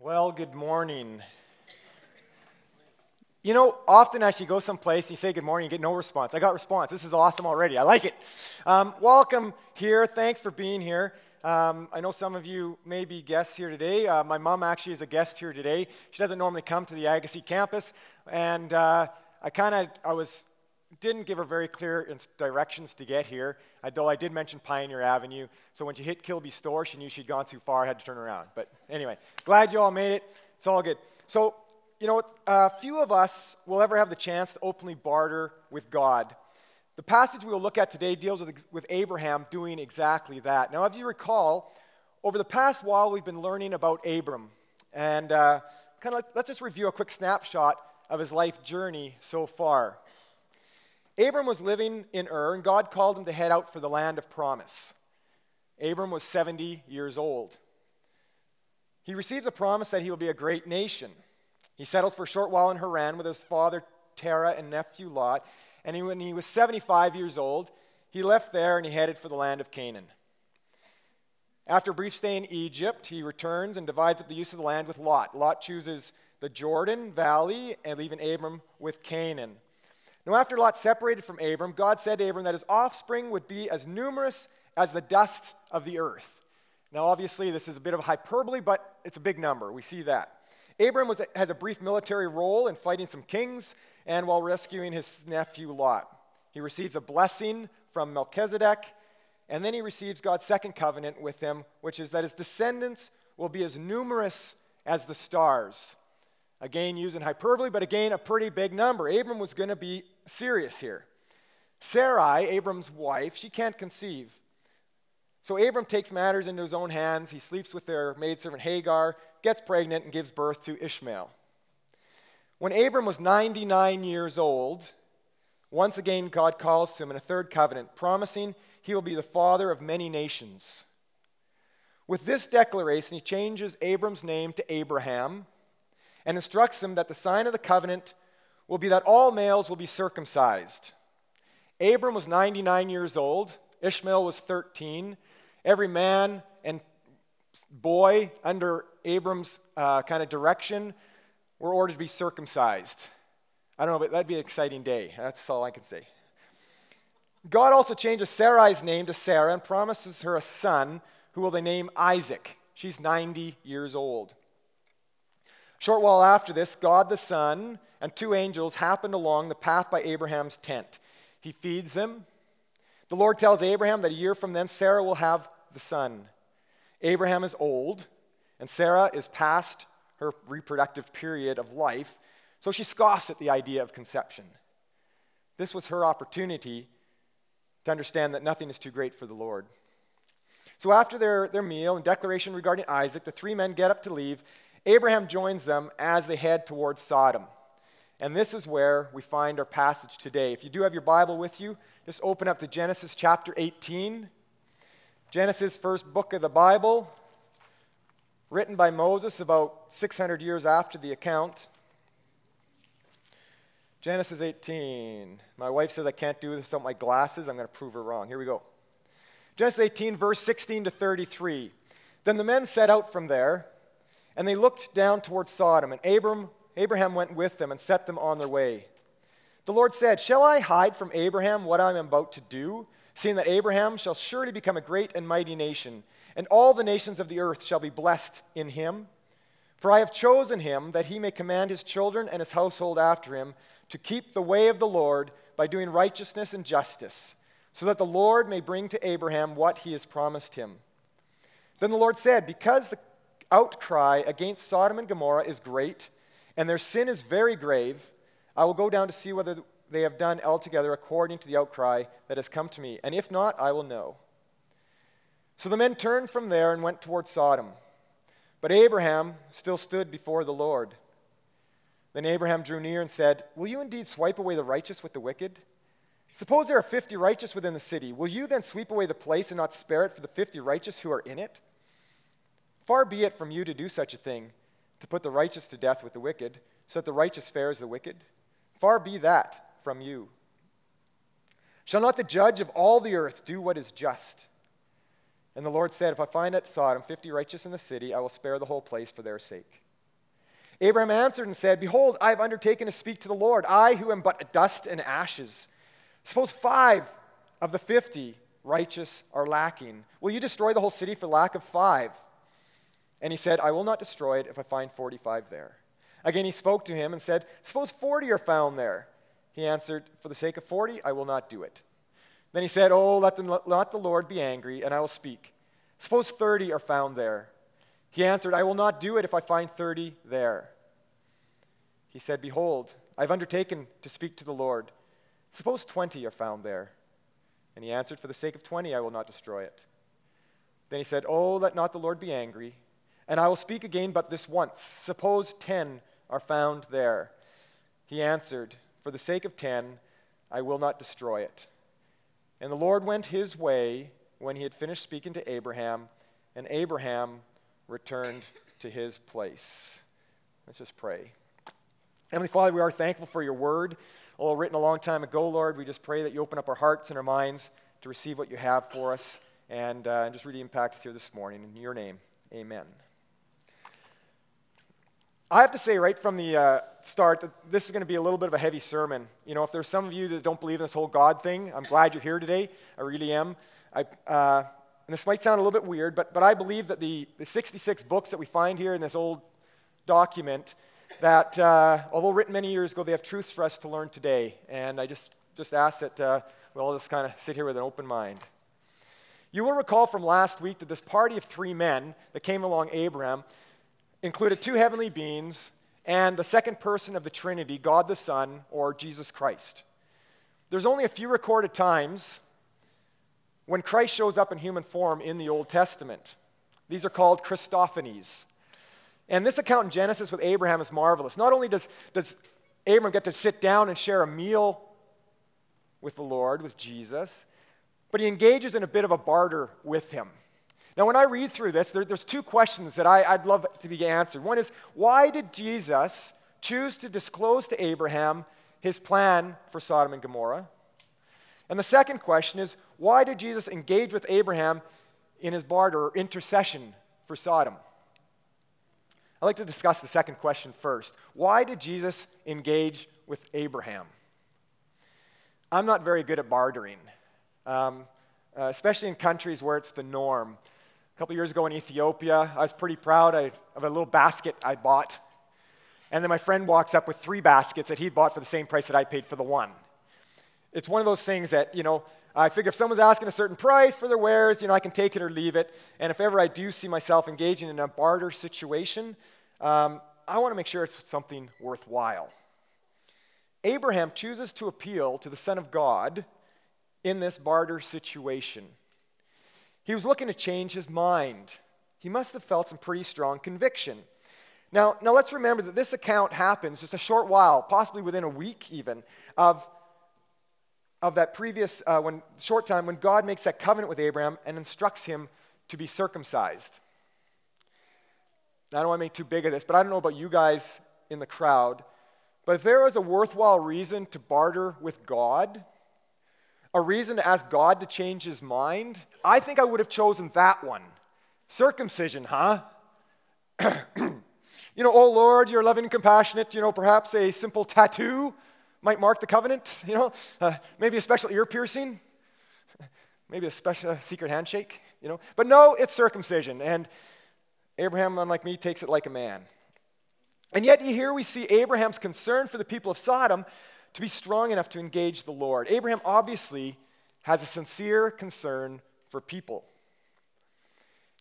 Well, good morning. You know, often as you go someplace, you say good morning, you get no response. I got response. This is awesome already. I like it. Welcome here. Thanks for being here. I know some of you may be guests here today. My mom actually is a guest here today. She doesn't normally come to the Agassiz campus, and I didn't give her very clear directions to get here, though I did mention Pioneer Avenue. So when she hit Kilby's store, she knew she'd gone too far, had to turn around. But anyway, glad you all made it. It's all good. So, you know, few of us will ever have the chance to openly barter with God. The passage we will look at today deals with Abraham doing exactly that. Now, if you recall, over the past while, we've been learning about Abram. And let's just review a quick snapshot of his life journey so far. Abram was living in Ur, and God called him to head out for the land of promise. Abram was 70 years old. He receives a promise that he will be a great nation. He settles for a short while in Haran with his father Terah and nephew Lot, and when he was 75 years old, he left there and he headed for the land of Canaan. After a brief stay in Egypt, he returns and divides up the use of the land with Lot. Lot chooses the Jordan Valley, and leaving Abram with Canaan. Now, after Lot separated from Abram, God said to Abram that his offspring would be as numerous as the dust of the earth. Now, obviously, this is a bit of hyperbole, but it's a big number. We see that. Abram has a brief military role in fighting some kings and while rescuing his nephew Lot. He receives a blessing from Melchizedek, and then he receives God's second covenant with him, which is that his descendants will be as numerous as the stars. Again, using hyperbole, but again, a pretty big number. Abram was going to be serious here. Sarai, Abram's wife, she can't conceive. So Abram takes matters into his own hands. He sleeps with their maidservant Hagar, gets pregnant, and gives birth to Ishmael. When Abram was 99 years old, once again, God calls to him in a third covenant, promising he will be the father of many nations. With this declaration, he changes Abram's name to Abraham, and instructs him that the sign of the covenant will be that all males will be circumcised. Abram was 99 years old. Ishmael was 13. Every man and boy under Abram's direction were ordered to be circumcised. I don't know, but that'd be an exciting day. That's all I can say. God also changes Sarai's name to Sarah and promises her a son who will they name Isaac. She's 90 years old. Short while after this, God the Son and two angels happened along the path by Abraham's tent. He feeds them. The Lord tells Abraham that a year from then, Sarah will have the son. Abraham is old, and Sarah is past her reproductive period of life, so she scoffs at the idea of conception. This was her opportunity to understand that nothing is too great for the Lord. So after their meal and declaration regarding Isaac, the three men get up to leave. Abraham joins them as they head towards Sodom. And this is where we find our passage today. If you do have your Bible with you, just open up to Genesis chapter 18. Genesis, first book of the Bible, written by Moses about 600 years after the account. Genesis 18. My wife says I can't do this without my glasses. I'm going to prove her wrong. Here we go. Genesis 18, verse 16 to 33. Then the men set out from there, and they looked down towards Sodom, and Abraham went with them and set them on their way. The Lord said, "Shall I hide from Abraham what I am about to do, seeing that Abraham shall surely become a great and mighty nation, and all the nations of the earth shall be blessed in him? For I have chosen him that he may command his children and his household after him to keep the way of the Lord by doing righteousness and justice, so that the Lord may bring to Abraham what he has promised him." Then the Lord said, "Because the outcry against Sodom and Gomorrah is great, and their sin is very grave, I will go down to see whether they have done altogether according to the outcry that has come to me, and if not, I will know." So the men turned from there and went towards Sodom. But Abraham still stood before the Lord. Then Abraham drew near and said, "Will you indeed swipe away the righteous with the wicked? Suppose there are 50 righteous within the city. Will you then sweep away the place and not spare it for the 50 righteous who are in it? Far be it from you to do such a thing, to put the righteous to death with the wicked, so that the righteous fares the wicked. Far be that from you. Shall not the judge of all the earth do what is just?" And the Lord said, "If I find at Sodom 50 righteous in the city, I will spare the whole place for their sake." Abraham answered and said, Behold, I have undertaken to speak to the Lord, I who am but dust and ashes. Suppose 5 of the 50 righteous are lacking. Will you destroy the whole city for lack of 5? And he said, I will not destroy it if I find 45 there. Again he spoke to him and said, Suppose 40 are found there. He answered, For the sake of 40, I will not do it. Then he said, Oh, let the Lord be angry, and I will speak. Suppose 30 are found there. He answered, I will not do it if I find 30 there. He said, Behold, I have undertaken to speak to the Lord. Suppose 20 are found there. And he answered, For the sake of 20, I will not destroy it. Then he said, Oh, let not the Lord be angry, and I will speak again but this once. Suppose 10 are found there. He answered, For the sake of 10, I will not destroy it. And the Lord went his way when he had finished speaking to Abraham, and Abraham returned to his place. Let's just pray. Heavenly Father, we are thankful for your word, all written a long time ago, Lord. We just pray that you open up our hearts and our minds to receive what you have for us, and just really impact us here this morning. In your name, amen. I have to say right from the start that this is going to be a little bit of a heavy sermon. You know, if there's some of you that don't believe in this whole God thing, I'm glad you're here today. I really am. And this might sound a little bit weird, but I believe that the 66 books that we find here in this old document, that although written many years ago, they have truths for us to learn today. And I just ask that we all just kind of sit here with an open mind. You will recall from last week that this party of 3 men that came along Abraham included 2 heavenly beings and the second person of the Trinity, God the Son, or Jesus Christ. There's only a few recorded times when Christ shows up in human form in the Old Testament. These are called Christophanies. And this account in Genesis with Abraham is marvelous. Not only does Abraham get to sit down and share a meal with the Lord, with Jesus, but he engages in a bit of a barter with him. Now, when I read through this, there's 2 questions that I'd love to be answered. One is, why did Jesus choose to disclose to Abraham his plan for Sodom and Gomorrah? And the second question is, why did Jesus engage with Abraham in his barter or intercession for Sodom? I'd like to discuss the second question first. Why did Jesus engage with Abraham? I'm not very good at bartering, especially in countries where it's the norm. A couple years ago in Ethiopia, I was pretty proud of a little basket I bought. And then my friend walks up with 3 baskets that he bought for the same price that I paid for the one. It's one of those things that, you know, I figure if someone's asking a certain price for their wares, you know, I can take it or leave it. And if ever I do see myself engaging in a barter situation, I want to make sure it's something worthwhile. Abraham chooses to appeal to the Son of God in this barter situation. He was looking to change his mind. He must have felt some pretty strong conviction. Now let's remember that this account happens just a short while, possibly within a week even, of that previous short time when God makes that covenant with Abraham and instructs him to be circumcised. Now, I don't want to make too big of this, but I don't know about you guys in the crowd, but if there was a worthwhile reason to barter with God, a reason to ask God to change his mind, I think I would have chosen that one. Circumcision, huh? You know, oh Lord, you're loving and compassionate. You know, perhaps a simple tattoo might mark the covenant. You know, maybe a special ear piercing. Maybe a special secret handshake, you know. But no, it's circumcision. And Abraham, unlike me, takes it like a man. And yet here we see Abraham's concern for the people of Sodom to be strong enough to engage the Lord. Abraham obviously has a sincere concern for people.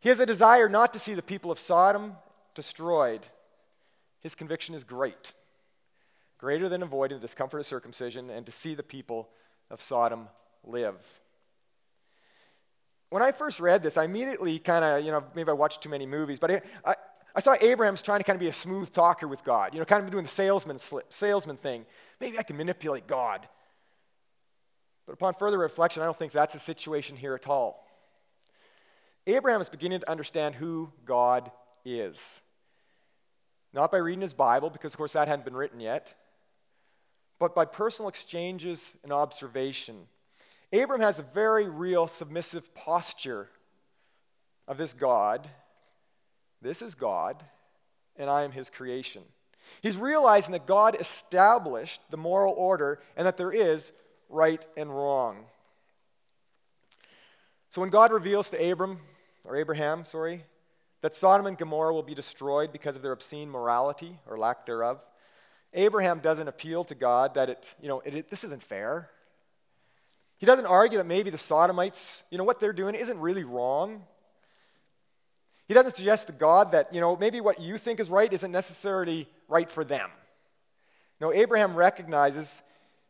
He has a desire not to see the people of Sodom destroyed. His conviction is great, greater than avoiding the discomfort of circumcision and to see the people of Sodom live. When I first read this, I immediately kind of, you know, maybe I watched too many movies, but I saw Abraham's trying to kind of be a smooth talker with God, you know, kind of doing the salesman thing. Maybe I can manipulate God. But upon further reflection, I don't think that's the situation here at all. Abraham is beginning to understand who God is. Not by reading his Bible, because of course that hadn't been written yet, but by personal exchanges and observation. Abraham has a very real submissive posture of this God. This is God, and I am his creation. He's realizing that God established the moral order and that there is right and wrong. So when God reveals to Abraham, that Sodom and Gomorrah will be destroyed because of their obscene morality or lack thereof, Abraham doesn't appeal to God that this isn't fair. He doesn't argue that maybe the Sodomites, what they're doing isn't really wrong. He doesn't suggest to God that, maybe what you think is right isn't necessarily right for them. No, Abraham recognizes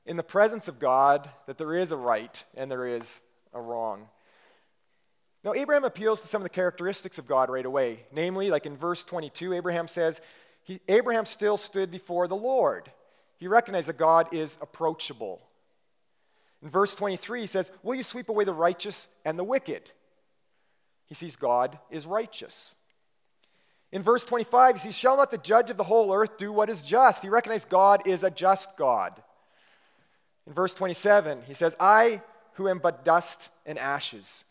in the presence of God that there is a right and there is a wrong. Now, Abraham appeals to some of the characteristics of God right away. Namely, like in verse 22, Abraham says, Abraham still stood before the Lord. He recognized that God is approachable. In verse 23, he says, will you sweep away the righteous and the wicked? He sees God is righteous. In verse 25, he sees, shall not the judge of the whole earth do what is just? He recognized God is a just God. In verse 27, he says, I who am but dust and ashes.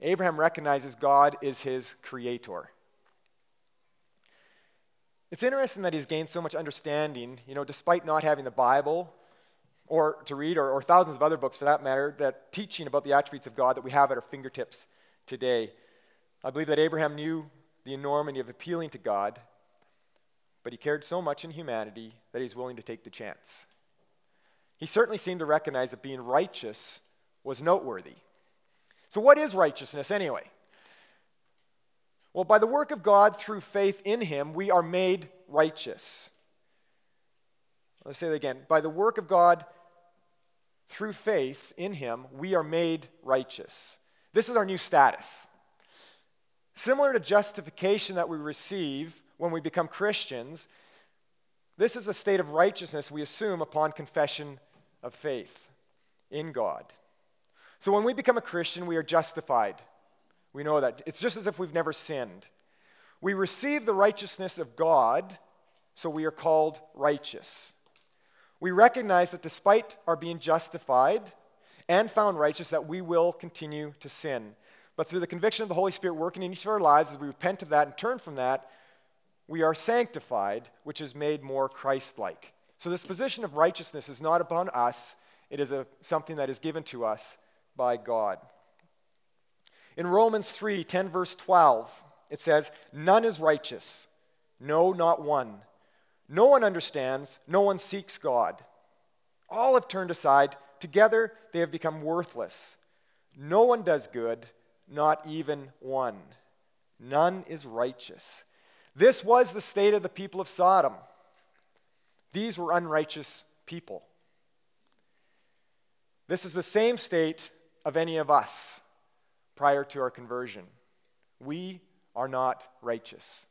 Abraham recognizes God is his creator. It's interesting that he's gained so much understanding, despite not having the Bible or to read or thousands of other books for that matter, that teaching about the attributes of God that we have at our fingertips today. I believe that Abraham knew the enormity of appealing to God, but he cared so much in humanity that he's willing to take the chance. He certainly seemed to recognize that being righteous was noteworthy. So what is righteousness anyway? Well, by the work of God through faith in him, we are made righteous. Let's say that again. By the work of God through faith in him, we are made righteous. This is our new status. Similar to justification that we receive when we become Christians, this is a state of righteousness we assume upon confession of faith in God. So when we become a Christian, we are justified. We know that. It's just as if we've never sinned. We receive the righteousness of God, so we are called righteous. We recognize that despite our being justified and found righteous, that we will continue to sin. But through the conviction of the Holy Spirit working in each of our lives, as we repent of that and turn from that, we are sanctified, which is made more Christ-like. So this position of righteousness is not upon us. It is something that is given to us by God. In Romans 3:10, verse 12, it says, none is righteous, no, not one. No one understands, no one seeks God. All have turned aside, together they have become worthless. No one does good, not even one. None is righteous. This was the state of the people of Sodom. These were unrighteous people. This is the same state of any of us prior to our conversion. We are not righteous.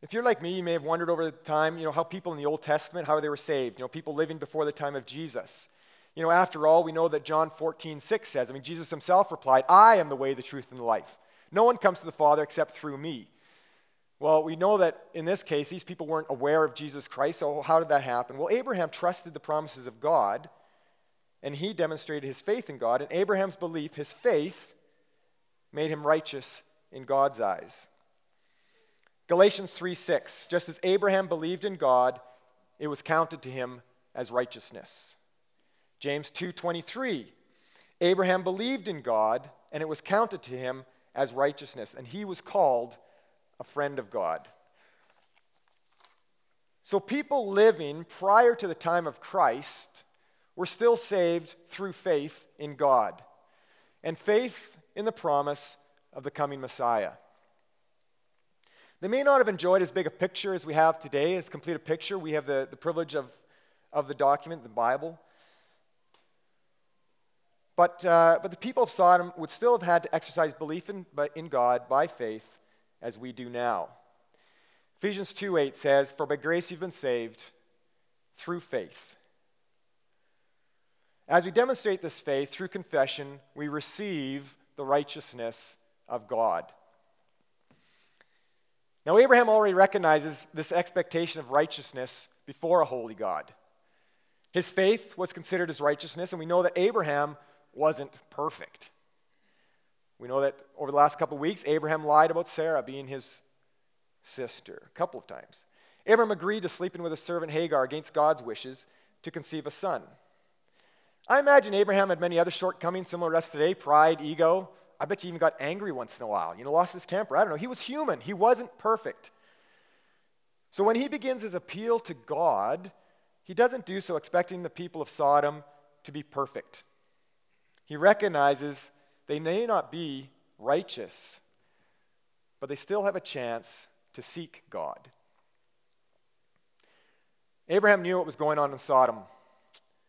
If you're like me, you may have wondered over the time, how people in the Old Testament, how they were saved, people living before the time of Jesus. After all, we know that John 14:6 says, Jesus himself replied, I am the way, the truth, and the life. No one comes to the Father except through me. Well, we know that in this case, these people weren't aware of Jesus Christ, so how did that happen? Well, Abraham trusted the promises of God, and he demonstrated his faith in God. And Abraham's belief, his faith, made him righteous in God's eyes. Galatians 3:6, just as Abraham believed in God, it was counted to him as righteousness. James 2:23, Abraham believed in God, and it was counted to him as righteousness, and he was called a friend of God. So people living prior to the time of Christ were still saved through faith in God and faith in the promise of the coming Messiah. They may not have enjoyed as big a picture as we have today, as complete a picture. We have the privilege of the document, the Bible. But the people of Sodom would still have had to exercise belief in God by faith as we do now. Ephesians 2:8 says, for by grace you've been saved through faith. As we demonstrate this faith through confession, we receive the righteousness of God. Now, Abraham already recognizes this expectation of righteousness before a holy God. His faith was considered as righteousness, and we know that Abraham wasn't perfect. We know that over the last couple of weeks, Abraham lied about Sarah being his sister, a couple of times. Abram agreed to sleeping with his servant Hagar against God's wishes to conceive a son. I imagine Abraham had many other shortcomings similar to us today, pride, ego. I bet you even got angry once in a while, lost his temper. I don't know. He was human. He wasn't perfect. So when he begins his appeal to God, he doesn't do so expecting the people of Sodom to be perfect. He recognizes they may not be righteous, but they still have a chance to seek God. Abraham knew what was going on in Sodom.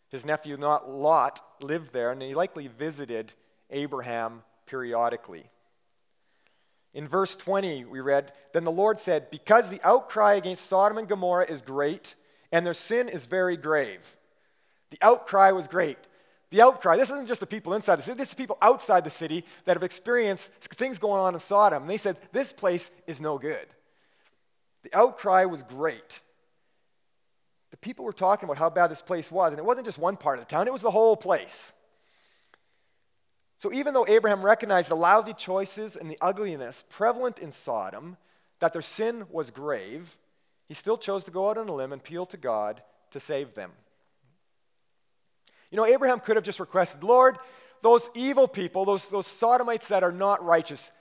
His nephew Lot lived there, and he likely visited Abraham periodically. In verse 20, we read, "Then the Lord said, because the outcry against Sodom and Gomorrah is great, and their sin is very grave." The outcry was great. The outcry, this isn't just the people inside the city, this is people outside the city that have experienced things going on in Sodom. And they said, this place is no good. The outcry was great. The people were talking about how bad this place was, and it wasn't just one part of the town, it was the whole place. So even though Abraham recognized the lousy choices and the ugliness prevalent in Sodom, that their sin was grave, he still chose to go out on a limb and appeal to God to save them. Abraham could have just requested, Lord, those evil people, those Sodomites that are not righteous,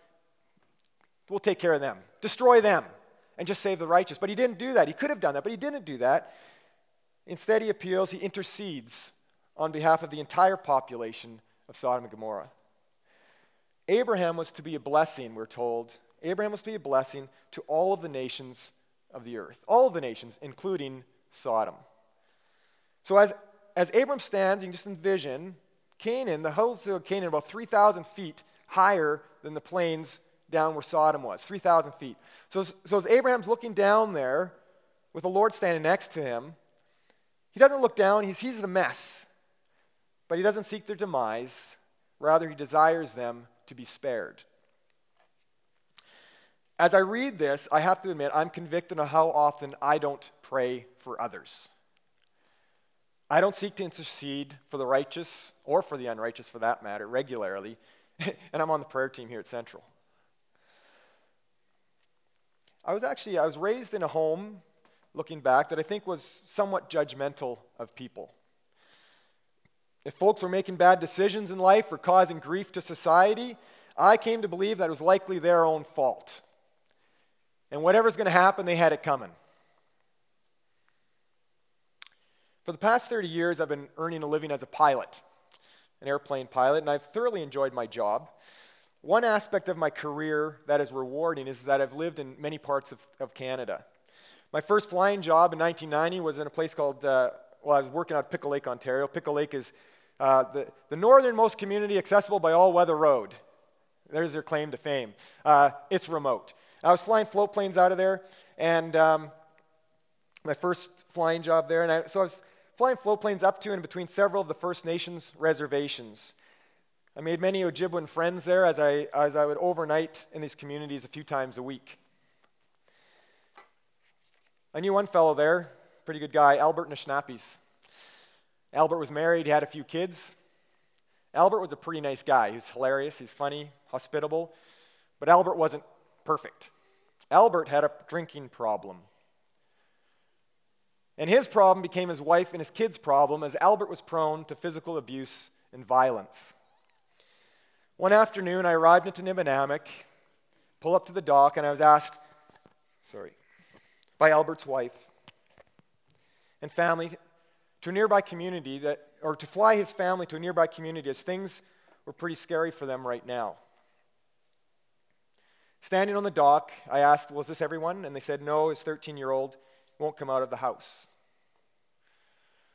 we'll take care of them. Destroy them and just save the righteous. But he didn't do that. He could have done that, but he didn't do that. Instead, he appeals, he intercedes on behalf of the entire population of Sodom and Gomorrah. Abraham was to be a blessing, we're told. Abraham was to be a blessing to all of the nations of the earth. All of the nations, including Sodom. So as Abram stands, you can just envision Canaan, the hills of Canaan, about 3,000 feet higher than the plains down where Sodom was, 3,000 feet. So as Abraham's looking down there with the Lord standing next to him, he doesn't look down, he sees the mess. But he doesn't seek their demise. Rather, he desires them to be spared. As I read this, I have to admit, I'm convicted of how often I don't pray for others. I don't seek to intercede for the righteous, or for the unrighteous for that matter, regularly. And I'm on the prayer team here at Central. I was raised in a home, looking back, that I think was somewhat judgmental of people. If folks were making bad decisions in life or causing grief to society, I came to believe that it was likely their own fault. And whatever's going to happen, they had it coming. For the past 30 years, I've been earning a living as a pilot, an airplane pilot, and I've thoroughly enjoyed my job. One aspect of my career that is rewarding is that I've lived in many parts of Canada. My first flying job in 1990 was in a place called... I was working out of Pickle Lake, Ontario. Pickle Lake is the northernmost community accessible by all-weather road. There's their claim to fame. It's remote. I was flying float planes out of there, and my first flying job there. So I was flying float planes up to and between several of the First Nations reservations. I made many Ojibwe friends there as I would overnight in these communities a few times a week. I knew one fellow there. Pretty good guy, Albert Nishnappies. Albert was married, he had a few kids. Albert was a pretty nice guy. He was hilarious, he's funny, hospitable. But Albert wasn't perfect. Albert had a drinking problem. And his problem became his wife and his kids' problem, as Albert was prone to physical abuse and violence. One afternoon, I arrived into Nibinamek, pull up to the dock, and I was asked, by Albert's wife and family to a nearby community to fly his family to a nearby community, as things were pretty scary for them right now. Standing on the dock, I asked, "Was this everyone?" And they said, "No, his 13-year-old won't come out of the house."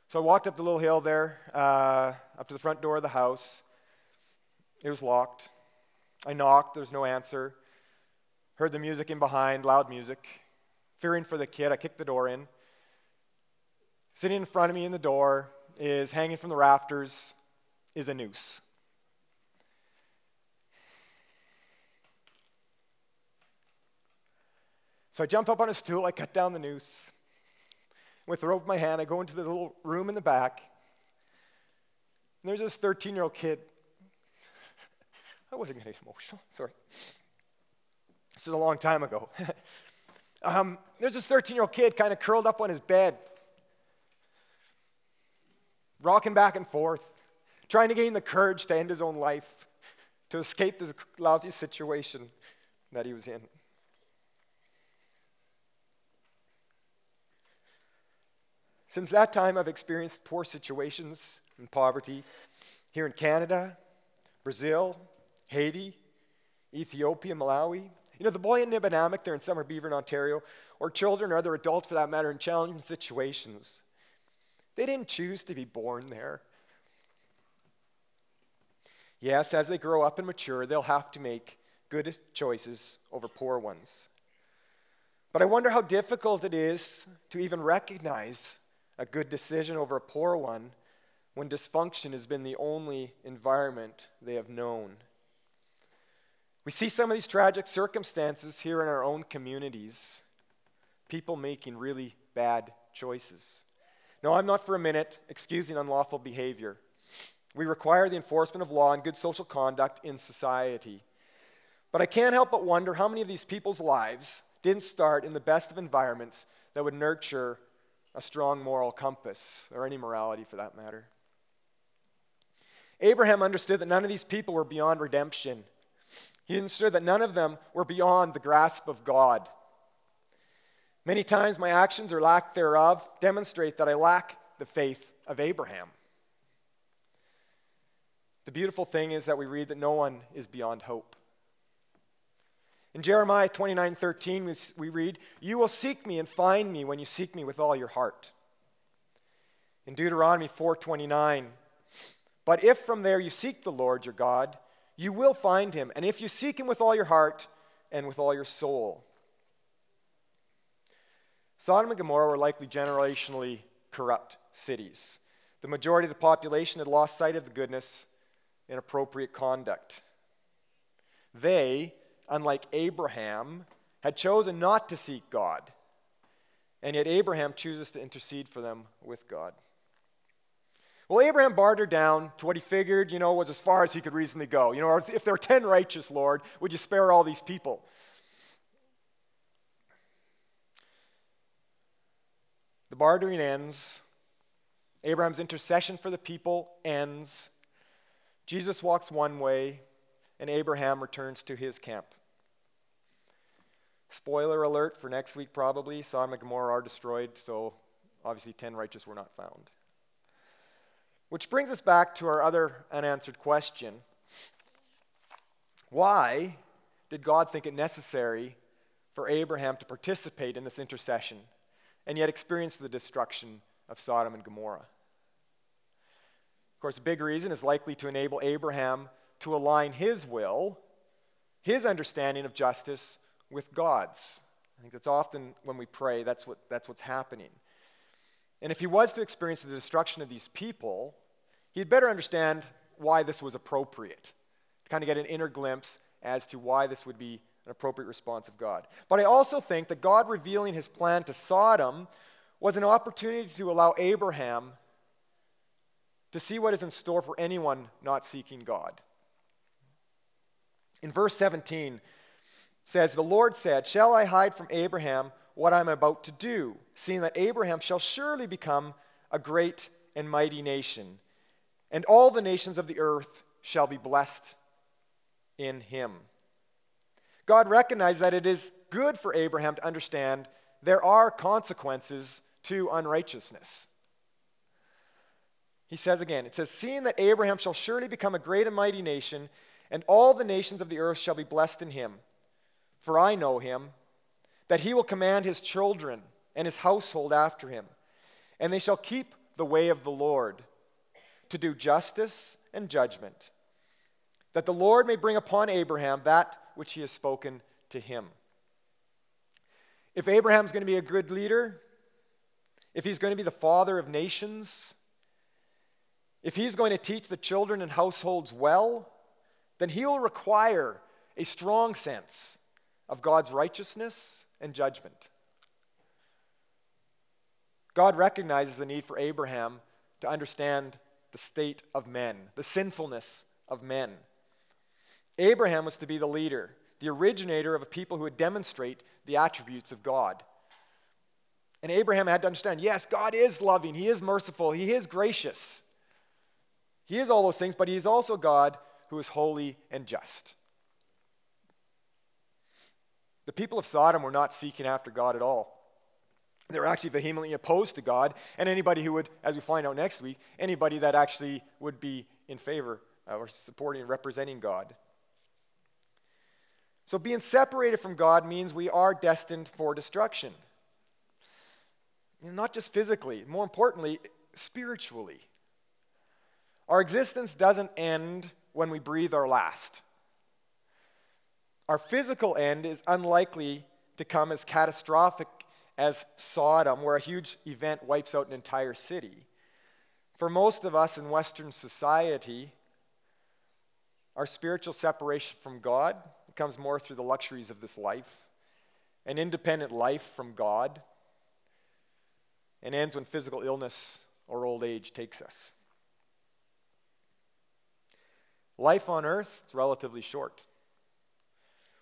So I walked up the little hill there, up to the front door of the house. It was locked. I knocked, there was no answer. Heard the music in behind, loud music. Fearing for the kid, I kicked the door in. Sitting in front of me in the door, is hanging from the rafters, is a noose. So I jump up on a stool, I cut down the noose. With the rope in my hand, I go into the little room in the back. And there's this 13-year-old kid. I wasn't going to get emotional, sorry. This is a long time ago. There's this 13-year-old kid kind of curled up on his bed, rocking back and forth, trying to gain the courage to end his own life, to escape this lousy situation that he was in. Since that time, I've experienced poor situations and poverty here in Canada, Brazil, Haiti, Ethiopia, Malawi. You know, the boy in Nibinamek there in Summer Beaver in Ontario, or children or other adults for that matter in challenging situations, they didn't choose to be born there. Yes, as they grow up and mature, they'll have to make good choices over poor ones. But I wonder how difficult it is to even recognize a good decision over a poor one when dysfunction has been the only environment they have known. We see some of these tragic circumstances here in our own communities, people making really bad choices. No, I'm not for a minute excusing unlawful behavior. We require the enforcement of law and good social conduct in society. But I can't help but wonder how many of these people's lives didn't start in the best of environments that would nurture a strong moral compass, or any morality for that matter. Abraham understood that none of these people were beyond redemption. He ensured that none of them were beyond the grasp of God. Many times my actions or lack thereof demonstrate that I lack the faith of Abraham. The beautiful thing is that we read that no one is beyond hope. In Jeremiah 29:13, we read, "You will seek me and find me when you seek me with all your heart." In Deuteronomy 4:29, "But if from there you seek the Lord your God, you will find him, and if you seek him with all your heart and with all your soul." Sodom and Gomorrah were likely generationally corrupt cities. The majority of the population had lost sight of the goodness and appropriate conduct. They, unlike Abraham, had chosen not to seek God, and yet Abraham chooses to intercede for them with God. Well, Abraham bartered down to what he figured, was as far as he could reasonably go. If there are 10 righteous, Lord, would you spare all these people? The bartering ends. Abraham's intercession for the people ends. Jesus walks one way, and Abraham returns to his camp. Spoiler alert for next week probably, Sodom and Gomorrah are destroyed, so obviously 10 righteous were not found. Which brings us back to our other unanswered question. Why did God think it necessary for Abraham to participate in this intercession and yet experience the destruction of Sodom and Gomorrah? Of course, a big reason is likely to enable Abraham to align his will, his understanding of justice, with God's. I think that's often when we pray, that's what's happening. And if he was to experience the destruction of these people, he'd better understand why this was appropriate, to kind of get an inner glimpse as to why this would be an appropriate response of God. But I also think that God revealing his plan to Sodom was an opportunity to allow Abraham to see what is in store for anyone not seeking God. In verse 17, it says, "The Lord said, 'Shall I hide from Abraham what I'm about to do, seeing that Abraham shall surely become a great and mighty nation, and all the nations of the earth shall be blessed in him.'" God recognized that it is good for Abraham to understand there are consequences to unrighteousness. He says again, it says, "Seeing that Abraham shall surely become a great and mighty nation, and all the nations of the earth shall be blessed in him, for I know him, that he will command his children and his household after him, and they shall keep the way of the Lord, to do justice and judgment, that the Lord may bring upon Abraham that which he has spoken to him." If Abraham's going to be a good leader, if he's going to be the father of nations, if he's going to teach the children and households well, then he'll require a strong sense of God's righteousness and judgment. God recognizes the need for Abraham to understand the state of men, the sinfulness of men. Abraham was to be the leader, the originator of a people who would demonstrate the attributes of God. And Abraham had to understand, yes, God is loving, he is merciful, he is gracious. He is all those things, but he is also God who is holy and just. The people of Sodom were not seeking after God at all. They were actually vehemently opposed to God, and anybody who would, as we find out next week, anybody that actually would be in favor or supporting and representing God. So being separated from God means we are destined for destruction. You know, not just physically, more importantly, spiritually. Our existence doesn't end when we breathe our last. Our physical end is unlikely to come as catastrophic as Sodom, where a huge event wipes out an entire city. For most of us in Western society, our spiritual separation from God comes more through the luxuries of this life, an independent life from God, and ends when physical illness or old age takes us. Life on earth is relatively short.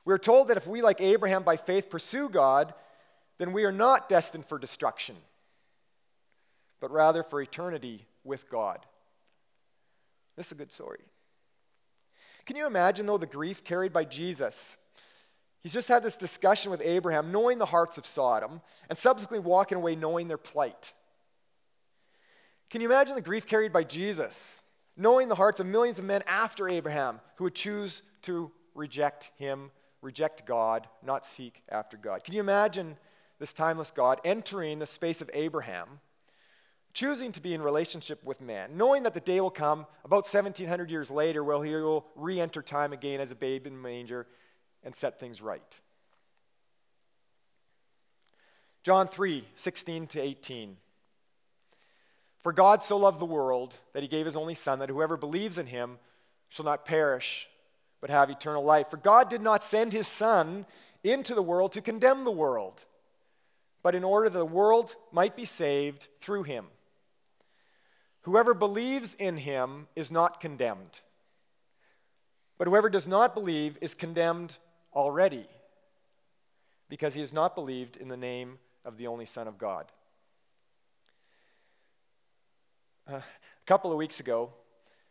We're told that if we, like Abraham, by faith pursue God, then we are not destined for destruction, but rather for eternity with God. This is a good story. Can you imagine, though, the grief carried by Jesus? He's just had this discussion with Abraham, knowing the hearts of Sodom, and subsequently walking away knowing their plight. Can you imagine the grief carried by Jesus, knowing the hearts of millions of men after Abraham who would choose to reject him, reject God, not seek after God? Can you imagine this timeless God entering the space of Abraham, choosing to be in relationship with man, knowing that the day will come about 1,700 years later where he will re-enter time again as a babe in a manger and set things right? John 3:16-18. For God so loved the world that he gave his only Son, that whoever believes in him shall not perish, but have eternal life. For God did not send his Son into the world to condemn the world, but in order that the world might be saved through him. Whoever believes in him is not condemned, but whoever does not believe is condemned already, because he has not believed in the name of the only Son of God. A couple of weeks ago,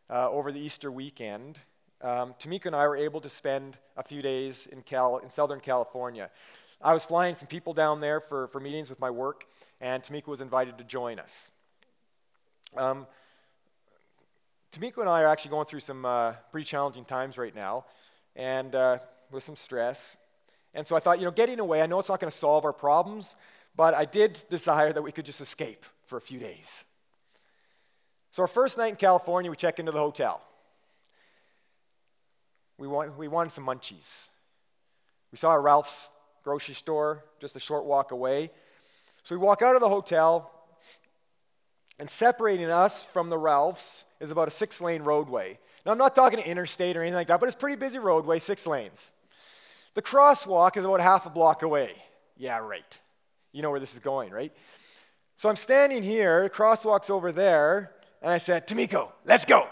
over the Easter weekend, Tamiko and I were able to spend a few days in Southern California. I was flying some people down there for meetings with my work, and Tamiko was invited to join us. Tamiko and I are actually going through some pretty challenging times right now, and with some stress. And so I thought, you know, getting away, I know it's not going to solve our problems, but I did desire that we could just escape for a few days. So our first night in California, we check into the hotel. We wanted some munchies. We saw a Ralph's grocery store just a short walk away. So we walk out of the hotel, and separating us from the Ralph's is about a 6-lane roadway. Now, I'm not talking interstate or anything like that, but it's a pretty busy roadway, 6 lanes. The crosswalk is about half a block away. Yeah, right. You know where this is going, right? So I'm standing here, the crosswalk's over there, and I said, Tamiko, let's go.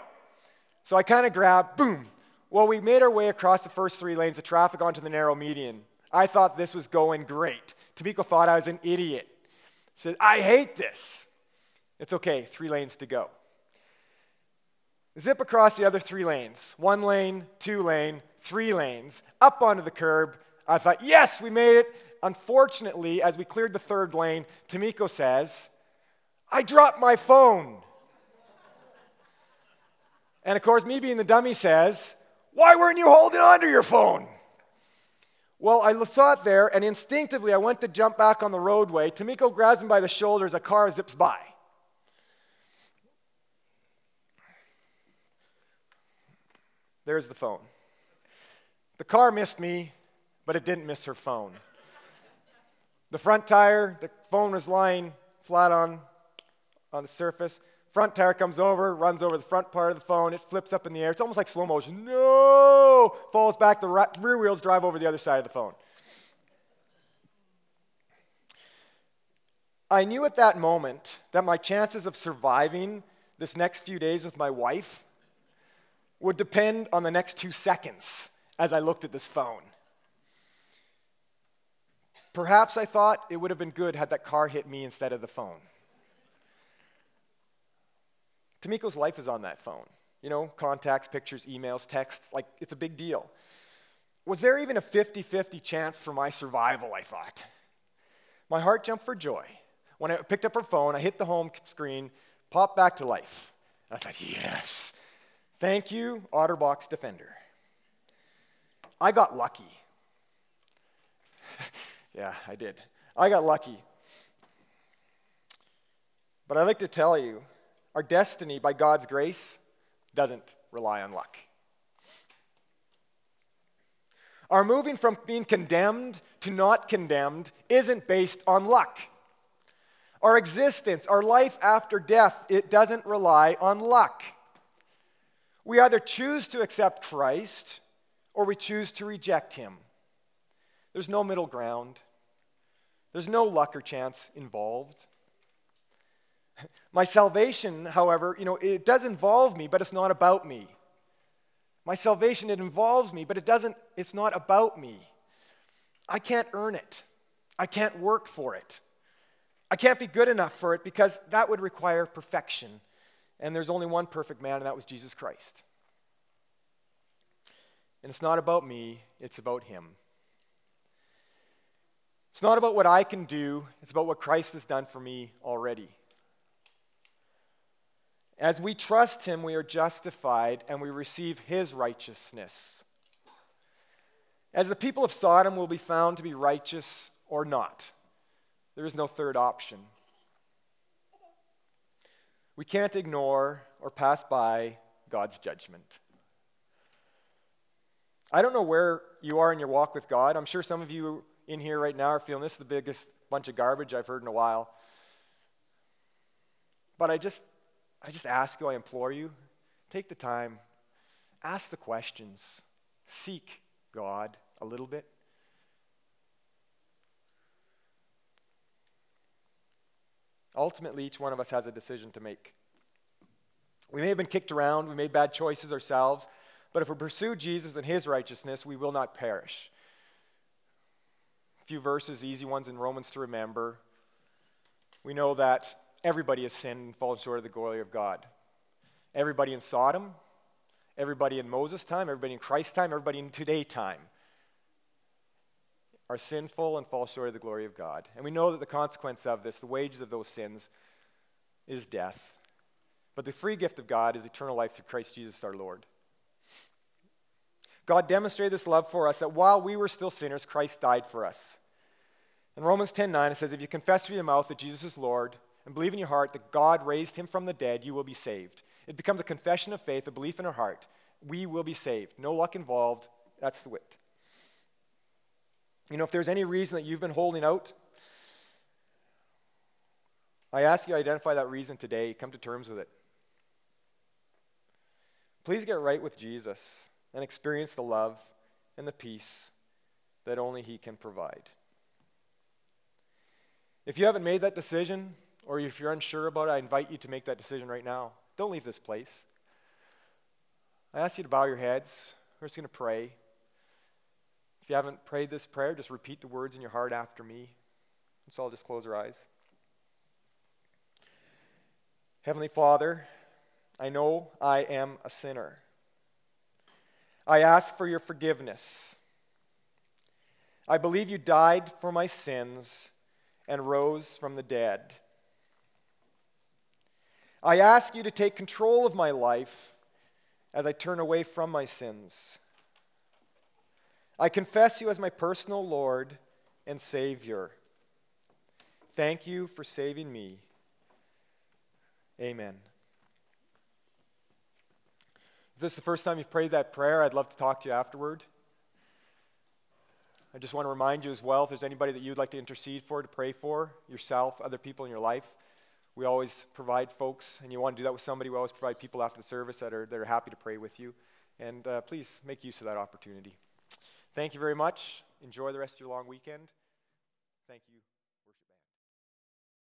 So I kind of grabbed, boom. Well, we made our way across the first 3 lanes of traffic onto the narrow median. I thought this was going great. Tamiko thought I was an idiot. She said, I hate this. It's okay, 3 lanes to go. Zip across the other 3 lanes. 1 lane, 2 lane, 3 lanes. Up onto the curb. I thought, yes, we made it. Unfortunately, as we cleared the 3rd lane, Tamiko says, I dropped my phone. And of course, me being the dummy says, why weren't you holding onto your phone? Well, I saw it there, and instinctively I went to jump back on the roadway. Tamiko grabs me by the shoulders, a car zips by. There's the phone. The car missed me, but it didn't miss her phone. The front tire, the phone was lying flat on the surface. Front tire comes over, runs over the front part of the phone. It flips up in the air. It's almost like slow motion. No! Falls back. The rear wheels drive over the other side of the phone. I knew at that moment that my chances of surviving this next few days with my wife would depend on the next 2 seconds as I looked at this phone. Perhaps, I thought, it would have been good had that car hit me instead of the phone. Tamiko's life is on that phone. You know, contacts, pictures, emails, texts, like, it's a big deal. Was there even a 50-50 chance for my survival, I thought. My heart jumped for joy. When I picked up her phone, I hit the home screen, popped back to life. And I thought, yes, thank you, Otterbox Defender. I got lucky. Yeah, I did. I got lucky. But I'd like to tell you, our destiny, by God's grace, doesn't rely on luck. Our moving from being condemned to not condemned isn't based on luck. Our existence, our life after death, it doesn't rely on luck. We either choose to accept Christ or we choose to reject him. There's no middle ground. There's no luck or chance involved. My salvation, however, you know, it does involve me, but it's not about me. My salvation, it involves me, but it's not about me. I can't earn it. I can't work for it. I can't be good enough for it because that would require perfection. And there's only one perfect man, and that was Jesus Christ. And it's not about me, it's about him. It's not about what I can do, it's about what Christ has done for me already. As we trust him, we are justified and we receive his righteousness. As the people of Sodom will be found to be righteous or not. There is no third option. We can't ignore or pass by God's judgment. I don't know where you are in your walk with God. I'm sure some of you in here right now are feeling this is the biggest bunch of garbage I've heard in a while. But I just ask you, I implore you, take the time, ask the questions, seek God a little bit. Ultimately, each one of us has a decision to make. We may have been kicked around, we made bad choices ourselves, but if we pursue Jesus and his righteousness, we will not perish. A few verses, easy ones in Romans to remember. We know that everybody has sinned and fallen short of the glory of God. Everybody in Sodom, everybody in Moses' time, everybody in Christ's time, everybody in today's time are sinful and fall short of the glory of God. And we know that the consequence of this, the wages of those sins, is death. But the free gift of God is eternal life through Christ Jesus our Lord. God demonstrated this love for us that while we were still sinners, Christ died for us. In Romans 10:9, it says, if you confess with your mouth that Jesus is Lord, and believe in your heart that God raised him from the dead, you will be saved. It becomes a confession of faith, a belief in our heart. We will be saved. No luck involved. That's the wit. You know, if there's any reason that you've been holding out, I ask you to identify that reason today. Come to terms with it. Please get right with Jesus and experience the love and the peace that only he can provide. If you haven't made that decision, or if you're unsure about it, I invite you to make that decision right now. Don't leave this place. I ask you to bow your heads. We're just going to pray. If you haven't prayed this prayer, just repeat the words in your heart after me. And so I'll just close our eyes. Heavenly Father, I know I am a sinner. I ask for your forgiveness. I believe you died for my sins and rose from the dead. I ask you to take control of my life as I turn away from my sins. I confess you as my personal Lord and Savior. Thank you for saving me. Amen. If this is the first time you've prayed that prayer, I'd love to talk to you afterward. I just want to remind you as well, if there's anybody that you'd like to intercede for, to pray for, yourself, other people in your life, we always provide folks, and you want to do that with somebody, we always provide people after the service that are happy to pray with you. And please make use of that opportunity. Thank you very much. Enjoy the rest of your long weekend. Thank you.